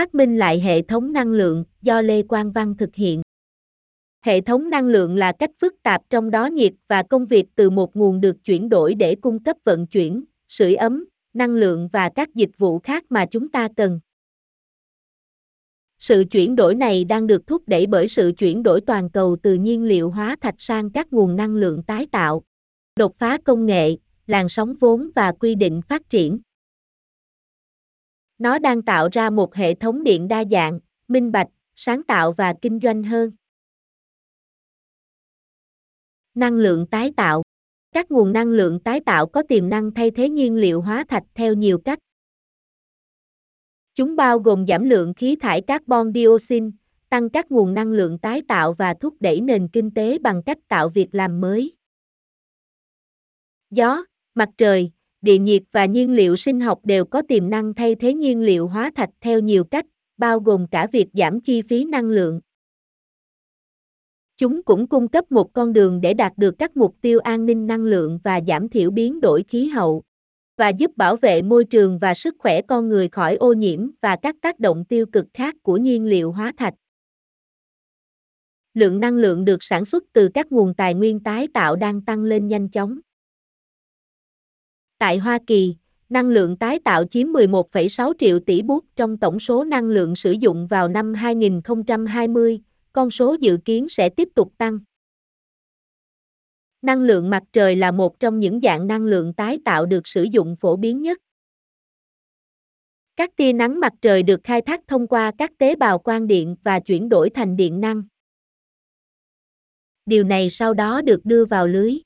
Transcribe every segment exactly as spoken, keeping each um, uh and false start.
Phát minh lại hệ thống năng lượng do Lê Quang Văn thực hiện. Hệ thống năng lượng là cách phức tạp trong đó nhiệt và công việc từ một nguồn được chuyển đổi để cung cấp vận chuyển, sưởi ấm, năng lượng và các dịch vụ khác mà chúng ta cần. Sự chuyển đổi này đang được thúc đẩy bởi sự chuyển đổi toàn cầu từ nhiên liệu hóa thạch sang các nguồn năng lượng tái tạo, đột phá công nghệ, làn sóng vốn và quy định phát triển. Nó đang tạo ra một hệ thống điện đa dạng, minh bạch, sáng tạo và kinh doanh hơn. Năng lượng tái tạo. Các nguồn năng lượng tái tạo có tiềm năng thay thế nhiên liệu hóa thạch theo nhiều cách. Chúng bao gồm giảm lượng khí thải carbon dioxide, tăng các nguồn năng lượng tái tạo và thúc đẩy nền kinh tế bằng cách tạo việc làm mới. Gió, mặt trời, địa nhiệt và nhiên liệu sinh học đều có tiềm năng thay thế nhiên liệu hóa thạch theo nhiều cách, bao gồm cả việc giảm chi phí năng lượng. Chúng cũng cung cấp một con đường để đạt được các mục tiêu an ninh năng lượng và giảm thiểu biến đổi khí hậu, và giúp bảo vệ môi trường và sức khỏe con người khỏi ô nhiễm và các tác động tiêu cực khác của nhiên liệu hóa thạch. Lượng năng lượng được sản xuất từ các nguồn tài nguyên tái tạo đang tăng lên nhanh chóng. Tại Hoa Kỳ, năng lượng tái tạo chiếm mười một phẩy sáu triệu tỷ bút trong tổng số năng lượng sử dụng vào năm hai nghìn không trăm hai mươi, con số dự kiến sẽ tiếp tục tăng. Năng lượng mặt trời là một trong những dạng năng lượng tái tạo được sử dụng phổ biến nhất. Các tia nắng mặt trời được khai thác thông qua các tế bào quang điện và chuyển đổi thành điện năng. Điều này sau đó được đưa vào lưới.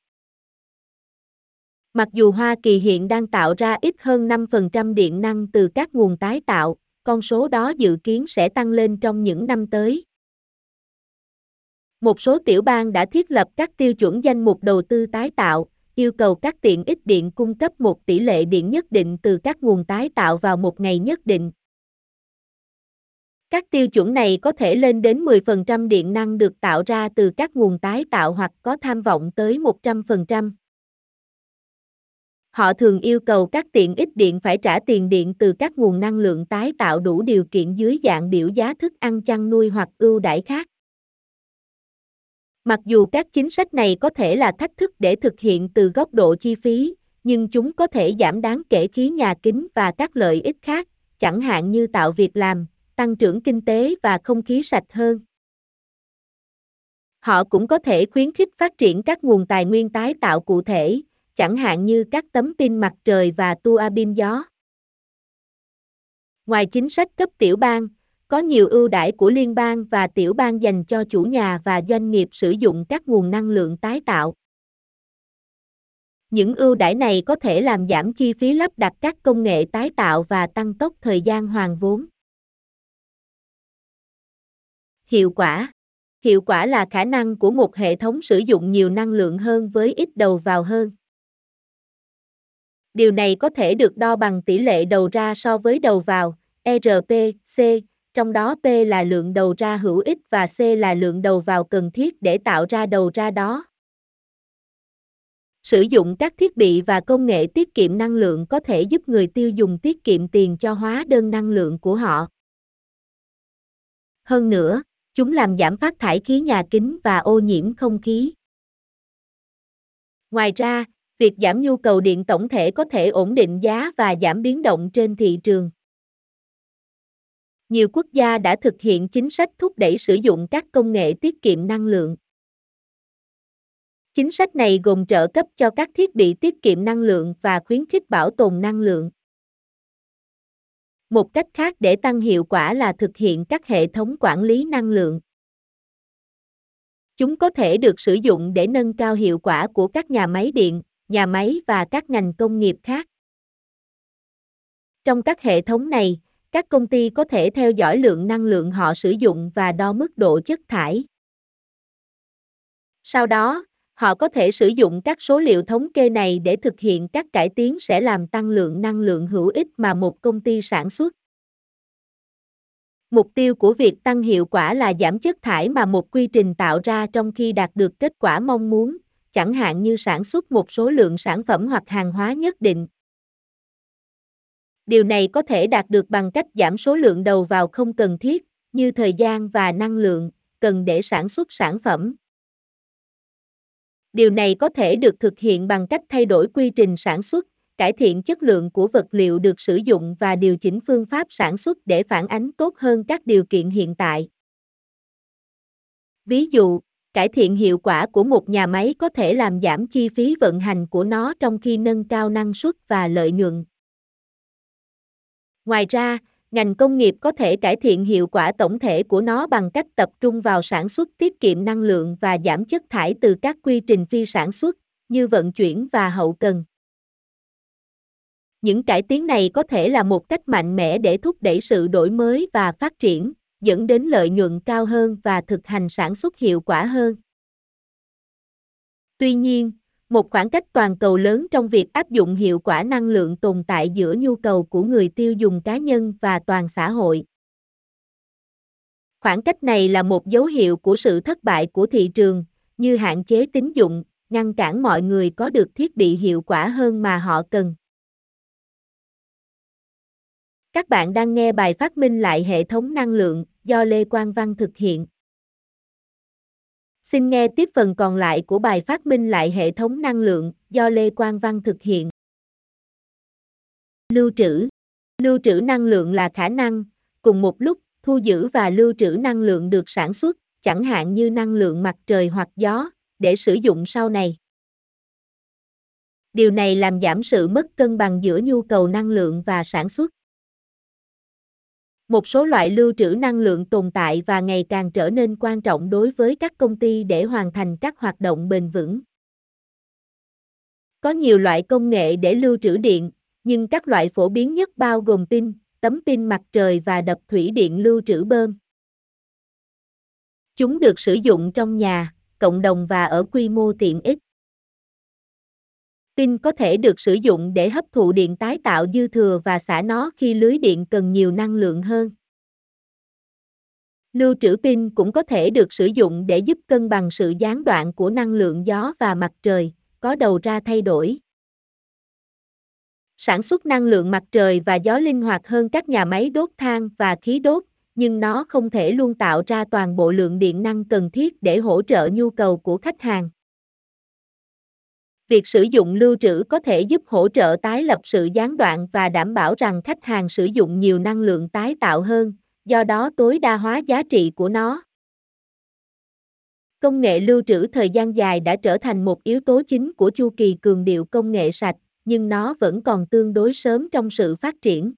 Mặc dù Hoa Kỳ hiện đang tạo ra ít hơn năm phần trăm điện năng từ các nguồn tái tạo, con số đó dự kiến sẽ tăng lên trong những năm tới. Một số tiểu bang đã thiết lập các tiêu chuẩn danh mục đầu tư tái tạo, yêu cầu các tiện ích điện cung cấp một tỷ lệ điện nhất định từ các nguồn tái tạo vào một ngày nhất định. Các tiêu chuẩn này có thể lên đến mười phần trăm điện năng được tạo ra từ các nguồn tái tạo hoặc có tham vọng tới một trăm phần trăm. Họ thường yêu cầu các tiện ích điện phải trả tiền điện từ các nguồn năng lượng tái tạo đủ điều kiện dưới dạng biểu giá thức ăn chăn nuôi hoặc ưu đãi khác. Mặc dù các chính sách này có thể là thách thức để thực hiện từ góc độ chi phí, nhưng chúng có thể giảm đáng kể khí nhà kính và các lợi ích khác, chẳng hạn như tạo việc làm, tăng trưởng kinh tế và không khí sạch hơn. Họ cũng có thể khuyến khích phát triển các nguồn tài nguyên tái tạo cụ thể, chẳng hạn như các tấm pin mặt trời và tua bin gió. Ngoài chính sách cấp tiểu bang, có nhiều ưu đãi của liên bang và tiểu bang dành cho chủ nhà và doanh nghiệp sử dụng các nguồn năng lượng tái tạo. Những ưu đãi này có thể làm giảm chi phí lắp đặt các công nghệ tái tạo và tăng tốc thời gian hoàn vốn. Hiệu quả. Hiệu quả là khả năng của một hệ thống sử dụng nhiều năng lượng hơn với ít đầu vào hơn. Điều này có thể được đo bằng tỷ lệ đầu ra so với đầu vào, e rờ pê xê, trong đó P là lượng đầu ra hữu ích và C là lượng đầu vào cần thiết để tạo ra đầu ra đó. Sử dụng các thiết bị và công nghệ tiết kiệm năng lượng có thể giúp người tiêu dùng tiết kiệm tiền cho hóa đơn năng lượng của họ. Hơn nữa, chúng làm giảm phát thải khí nhà kính và ô nhiễm không khí. Ngoài ra, việc giảm nhu cầu điện tổng thể có thể ổn định giá và giảm biến động trên thị trường. Nhiều quốc gia đã thực hiện chính sách thúc đẩy sử dụng các công nghệ tiết kiệm năng lượng. Chính sách này gồm trợ cấp cho các thiết bị tiết kiệm năng lượng và khuyến khích bảo tồn năng lượng. Một cách khác để tăng hiệu quả là thực hiện các hệ thống quản lý năng lượng. Chúng có thể được sử dụng để nâng cao hiệu quả của các nhà máy điện, nhà máy và các ngành công nghiệp khác. Trong các hệ thống này, các công ty có thể theo dõi lượng năng lượng họ sử dụng và đo mức độ chất thải. Sau đó, họ có thể sử dụng các số liệu thống kê này để thực hiện các cải tiến sẽ làm tăng lượng năng lượng hữu ích mà một công ty sản xuất. Mục tiêu của việc tăng hiệu quả là giảm chất thải mà một quy trình tạo ra trong khi đạt được kết quả mong muốn, chẳng hạn như sản xuất một số lượng sản phẩm hoặc hàng hóa nhất định. Điều này có thể đạt được bằng cách giảm số lượng đầu vào không cần thiết, như thời gian và năng lượng, cần để sản xuất sản phẩm. Điều này có thể được thực hiện bằng cách thay đổi quy trình sản xuất, cải thiện chất lượng của vật liệu được sử dụng và điều chỉnh phương pháp sản xuất để phản ánh tốt hơn các điều kiện hiện tại. Ví dụ, cải thiện hiệu quả của một nhà máy có thể làm giảm chi phí vận hành của nó trong khi nâng cao năng suất và lợi nhuận. Ngoài ra, ngành công nghiệp có thể cải thiện hiệu quả tổng thể của nó bằng cách tập trung vào sản xuất tiết kiệm năng lượng và giảm chất thải từ các quy trình phi sản xuất, như vận chuyển và hậu cần. Những cải tiến này có thể là một cách mạnh mẽ để thúc đẩy sự đổi mới và phát triển, dẫn đến lợi nhuận cao hơn và thực hành sản xuất hiệu quả hơn. Tuy nhiên, một khoảng cách toàn cầu lớn trong việc áp dụng hiệu quả năng lượng tồn tại giữa nhu cầu của người tiêu dùng cá nhân và toàn xã hội. Khoảng cách này là một dấu hiệu của sự thất bại của thị trường, như hạn chế tín dụng, ngăn cản mọi người có được thiết bị hiệu quả hơn mà họ cần. Các bạn đang nghe bài Phát minh lại hệ thống năng lượng do Lê Quang Văn thực hiện. Xin nghe tiếp phần còn lại của bài Phát minh lại hệ thống năng lượng do Lê Quang Văn thực hiện. Lưu trữ. Lưu trữ năng lượng là khả năng, cùng một lúc, thu giữ và lưu trữ năng lượng được sản xuất, chẳng hạn như năng lượng mặt trời hoặc gió, để sử dụng sau này. Điều này làm giảm sự mất cân bằng giữa nhu cầu năng lượng và sản xuất. Một số loại lưu trữ năng lượng tồn tại và ngày càng trở nên quan trọng đối với các công ty để hoàn thành các hoạt động bền vững. Có nhiều loại công nghệ để lưu trữ điện, nhưng các loại phổ biến nhất bao gồm pin, tấm pin mặt trời và đập thủy điện lưu trữ bơm. Chúng được sử dụng trong nhà, cộng đồng và ở quy mô tiện ích. Pin có thể được sử dụng để hấp thụ điện tái tạo dư thừa và xả nó khi lưới điện cần nhiều năng lượng hơn. Lưu trữ pin cũng có thể được sử dụng để giúp cân bằng sự gián đoạn của năng lượng gió và mặt trời, có đầu ra thay đổi. Sản xuất năng lượng mặt trời và gió linh hoạt hơn các nhà máy đốt than và khí đốt, nhưng nó không thể luôn tạo ra toàn bộ lượng điện năng cần thiết để hỗ trợ nhu cầu của khách hàng. Việc sử dụng lưu trữ có thể giúp hỗ trợ tái lập sự gián đoạn và đảm bảo rằng khách hàng sử dụng nhiều năng lượng tái tạo hơn, do đó tối đa hóa giá trị của nó. Công nghệ lưu trữ thời gian dài đã trở thành một yếu tố chính của chu kỳ cường điệu công nghệ sạch, nhưng nó vẫn còn tương đối sớm trong sự phát triển.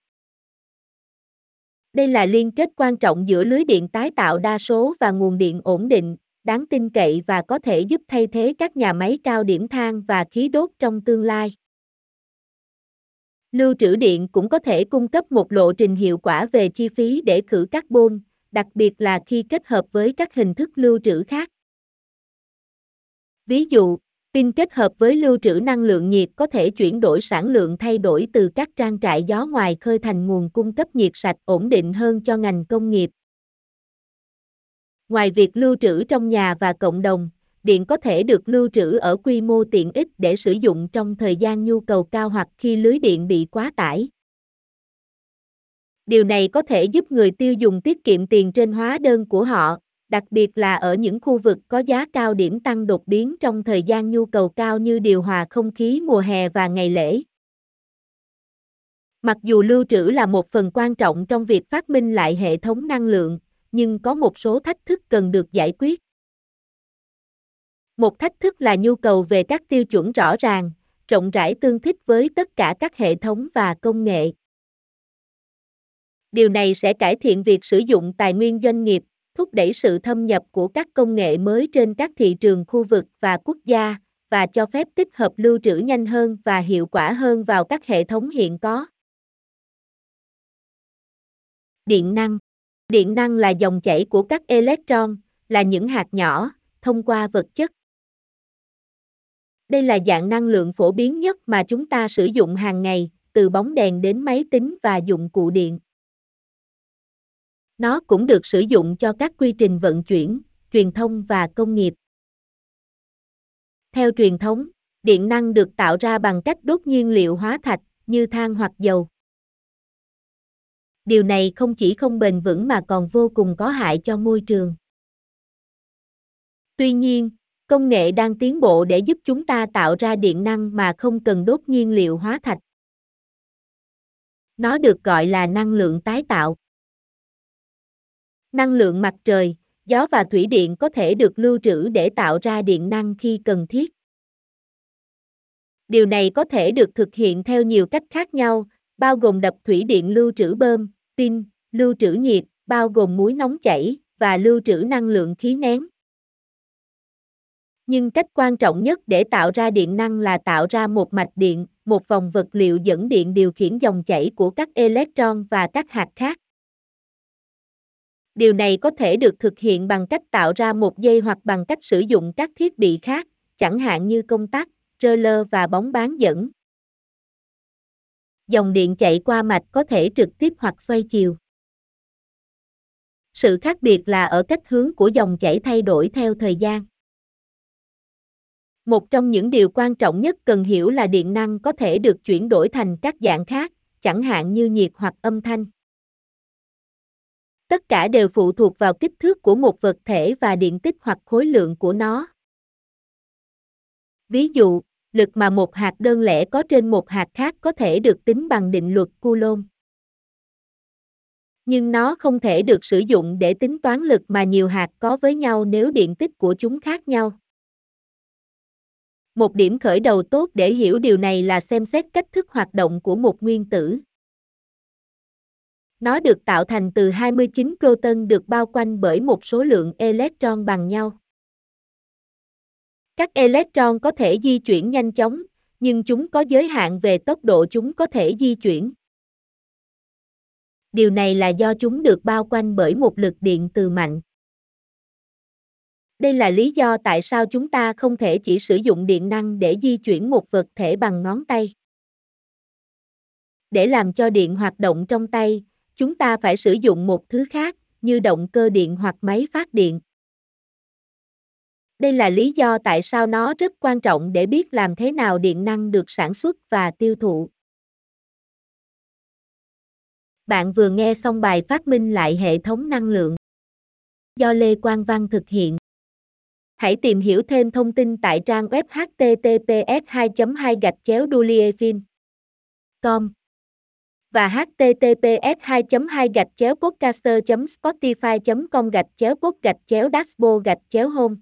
Đây là liên kết quan trọng giữa lưới điện tái tạo đa số và nguồn điện ổn định, đáng tin cậy và có thể giúp thay thế các nhà máy cao điểm than và khí đốt trong tương lai. Lưu trữ điện cũng có thể cung cấp một lộ trình hiệu quả về chi phí để khử carbon, đặc biệt là khi kết hợp với các hình thức lưu trữ khác. Ví dụ, pin kết hợp với lưu trữ năng lượng nhiệt có thể chuyển đổi sản lượng thay đổi từ các trang trại gió ngoài khơi thành nguồn cung cấp nhiệt sạch ổn định hơn cho ngành công nghiệp. Ngoài việc lưu trữ trong nhà và cộng đồng, điện có thể được lưu trữ ở quy mô tiện ích để sử dụng trong thời gian nhu cầu cao hoặc khi lưới điện bị quá tải. Điều này có thể giúp người tiêu dùng tiết kiệm tiền trên hóa đơn của họ, đặc biệt là ở những khu vực có giá cao điểm tăng đột biến trong thời gian nhu cầu cao như điều hòa không khí mùa hè và ngày lễ. Mặc dù lưu trữ là một phần quan trọng trong việc phát minh lại hệ thống năng lượng, nhưng có một số thách thức cần được giải quyết. Một thách thức là nhu cầu về các tiêu chuẩn rõ ràng, rộng rãi tương thích với tất cả các hệ thống và công nghệ. Điều này sẽ cải thiện việc sử dụng tài nguyên doanh nghiệp, thúc đẩy sự thâm nhập của các công nghệ mới trên các thị trường khu vực và quốc gia, và cho phép tích hợp lưu trữ nhanh hơn và hiệu quả hơn vào các hệ thống hiện có. Điện năng. Điện năng là dòng chảy của các electron, là những hạt nhỏ, thông qua vật chất. Đây là dạng năng lượng phổ biến nhất mà chúng ta sử dụng hàng ngày, từ bóng đèn đến máy tính và dụng cụ điện. Nó cũng được sử dụng cho các quy trình vận chuyển, truyền thông và công nghiệp. Theo truyền thống, điện năng được tạo ra bằng cách đốt nhiên liệu hóa thạch, như than hoặc dầu. Điều này không chỉ không bền vững mà còn vô cùng có hại cho môi trường. Tuy nhiên, công nghệ đang tiến bộ để giúp chúng ta tạo ra điện năng mà không cần đốt nhiên liệu hóa thạch. Nó được gọi là năng lượng tái tạo. Năng lượng mặt trời, gió và thủy điện có thể được lưu trữ để tạo ra điện năng khi cần thiết. Điều này có thể được thực hiện theo nhiều cách khác nhau, bao gồm đập thủy điện lưu trữ bơm, pin, lưu trữ nhiệt, bao gồm muối nóng chảy, và lưu trữ năng lượng khí nén. Nhưng cách quan trọng nhất để tạo ra điện năng là tạo ra một mạch điện, một vòng vật liệu dẫn điện điều khiển dòng chảy của các electron và các hạt khác. Điều này có thể được thực hiện bằng cách tạo ra một dây hoặc bằng cách sử dụng các thiết bị khác, chẳng hạn như công tắc, rơ lơ và bóng bán dẫn. Dòng điện chạy qua mạch có thể trực tiếp hoặc xoay chiều. Sự khác biệt là ở cách hướng của dòng chảy thay đổi theo thời gian. Một trong những điều quan trọng nhất cần hiểu là điện năng có thể được chuyển đổi thành các dạng khác, chẳng hạn như nhiệt hoặc âm thanh. Tất cả đều phụ thuộc vào kích thước của một vật thể và điện tích hoặc khối lượng của nó. Ví dụ, lực mà một hạt đơn lẻ có trên một hạt khác có thể được tính bằng định luật Coulomb. Nhưng nó không thể được sử dụng để tính toán lực mà nhiều hạt có với nhau nếu điện tích của chúng khác nhau. Một điểm khởi đầu tốt để hiểu điều này là xem xét cách thức hoạt động của một nguyên tử. Nó được tạo thành từ hai mươi chín proton được bao quanh bởi một số lượng electron bằng nhau. Các electron có thể di chuyển nhanh chóng, nhưng chúng có giới hạn về tốc độ chúng có thể di chuyển. Điều này là do chúng được bao quanh bởi một lực điện từ mạnh. Đây là lý do tại sao chúng ta không thể chỉ sử dụng điện năng để di chuyển một vật thể bằng ngón tay. Để làm cho điện hoạt động trong tay, chúng ta phải sử dụng một thứ khác, như động cơ điện hoặc máy phát điện. Đây là lý do tại sao nó rất quan trọng để biết làm thế nào điện năng được sản xuất và tiêu thụ. Bạn vừa nghe xong bài Phát minh lại hệ thống năng lượng do Lê Quang Văn thực hiện. Hãy tìm hiểu thêm thông tin tại trang web h t t p s hai chấm hai gạch chéo dulieuphiendich chấm com và h t t p s hai chấm hai gạch chéo podcaster chấm spotify chấm com gạch chéo pod gạch chéo dashboard gạch chéo home.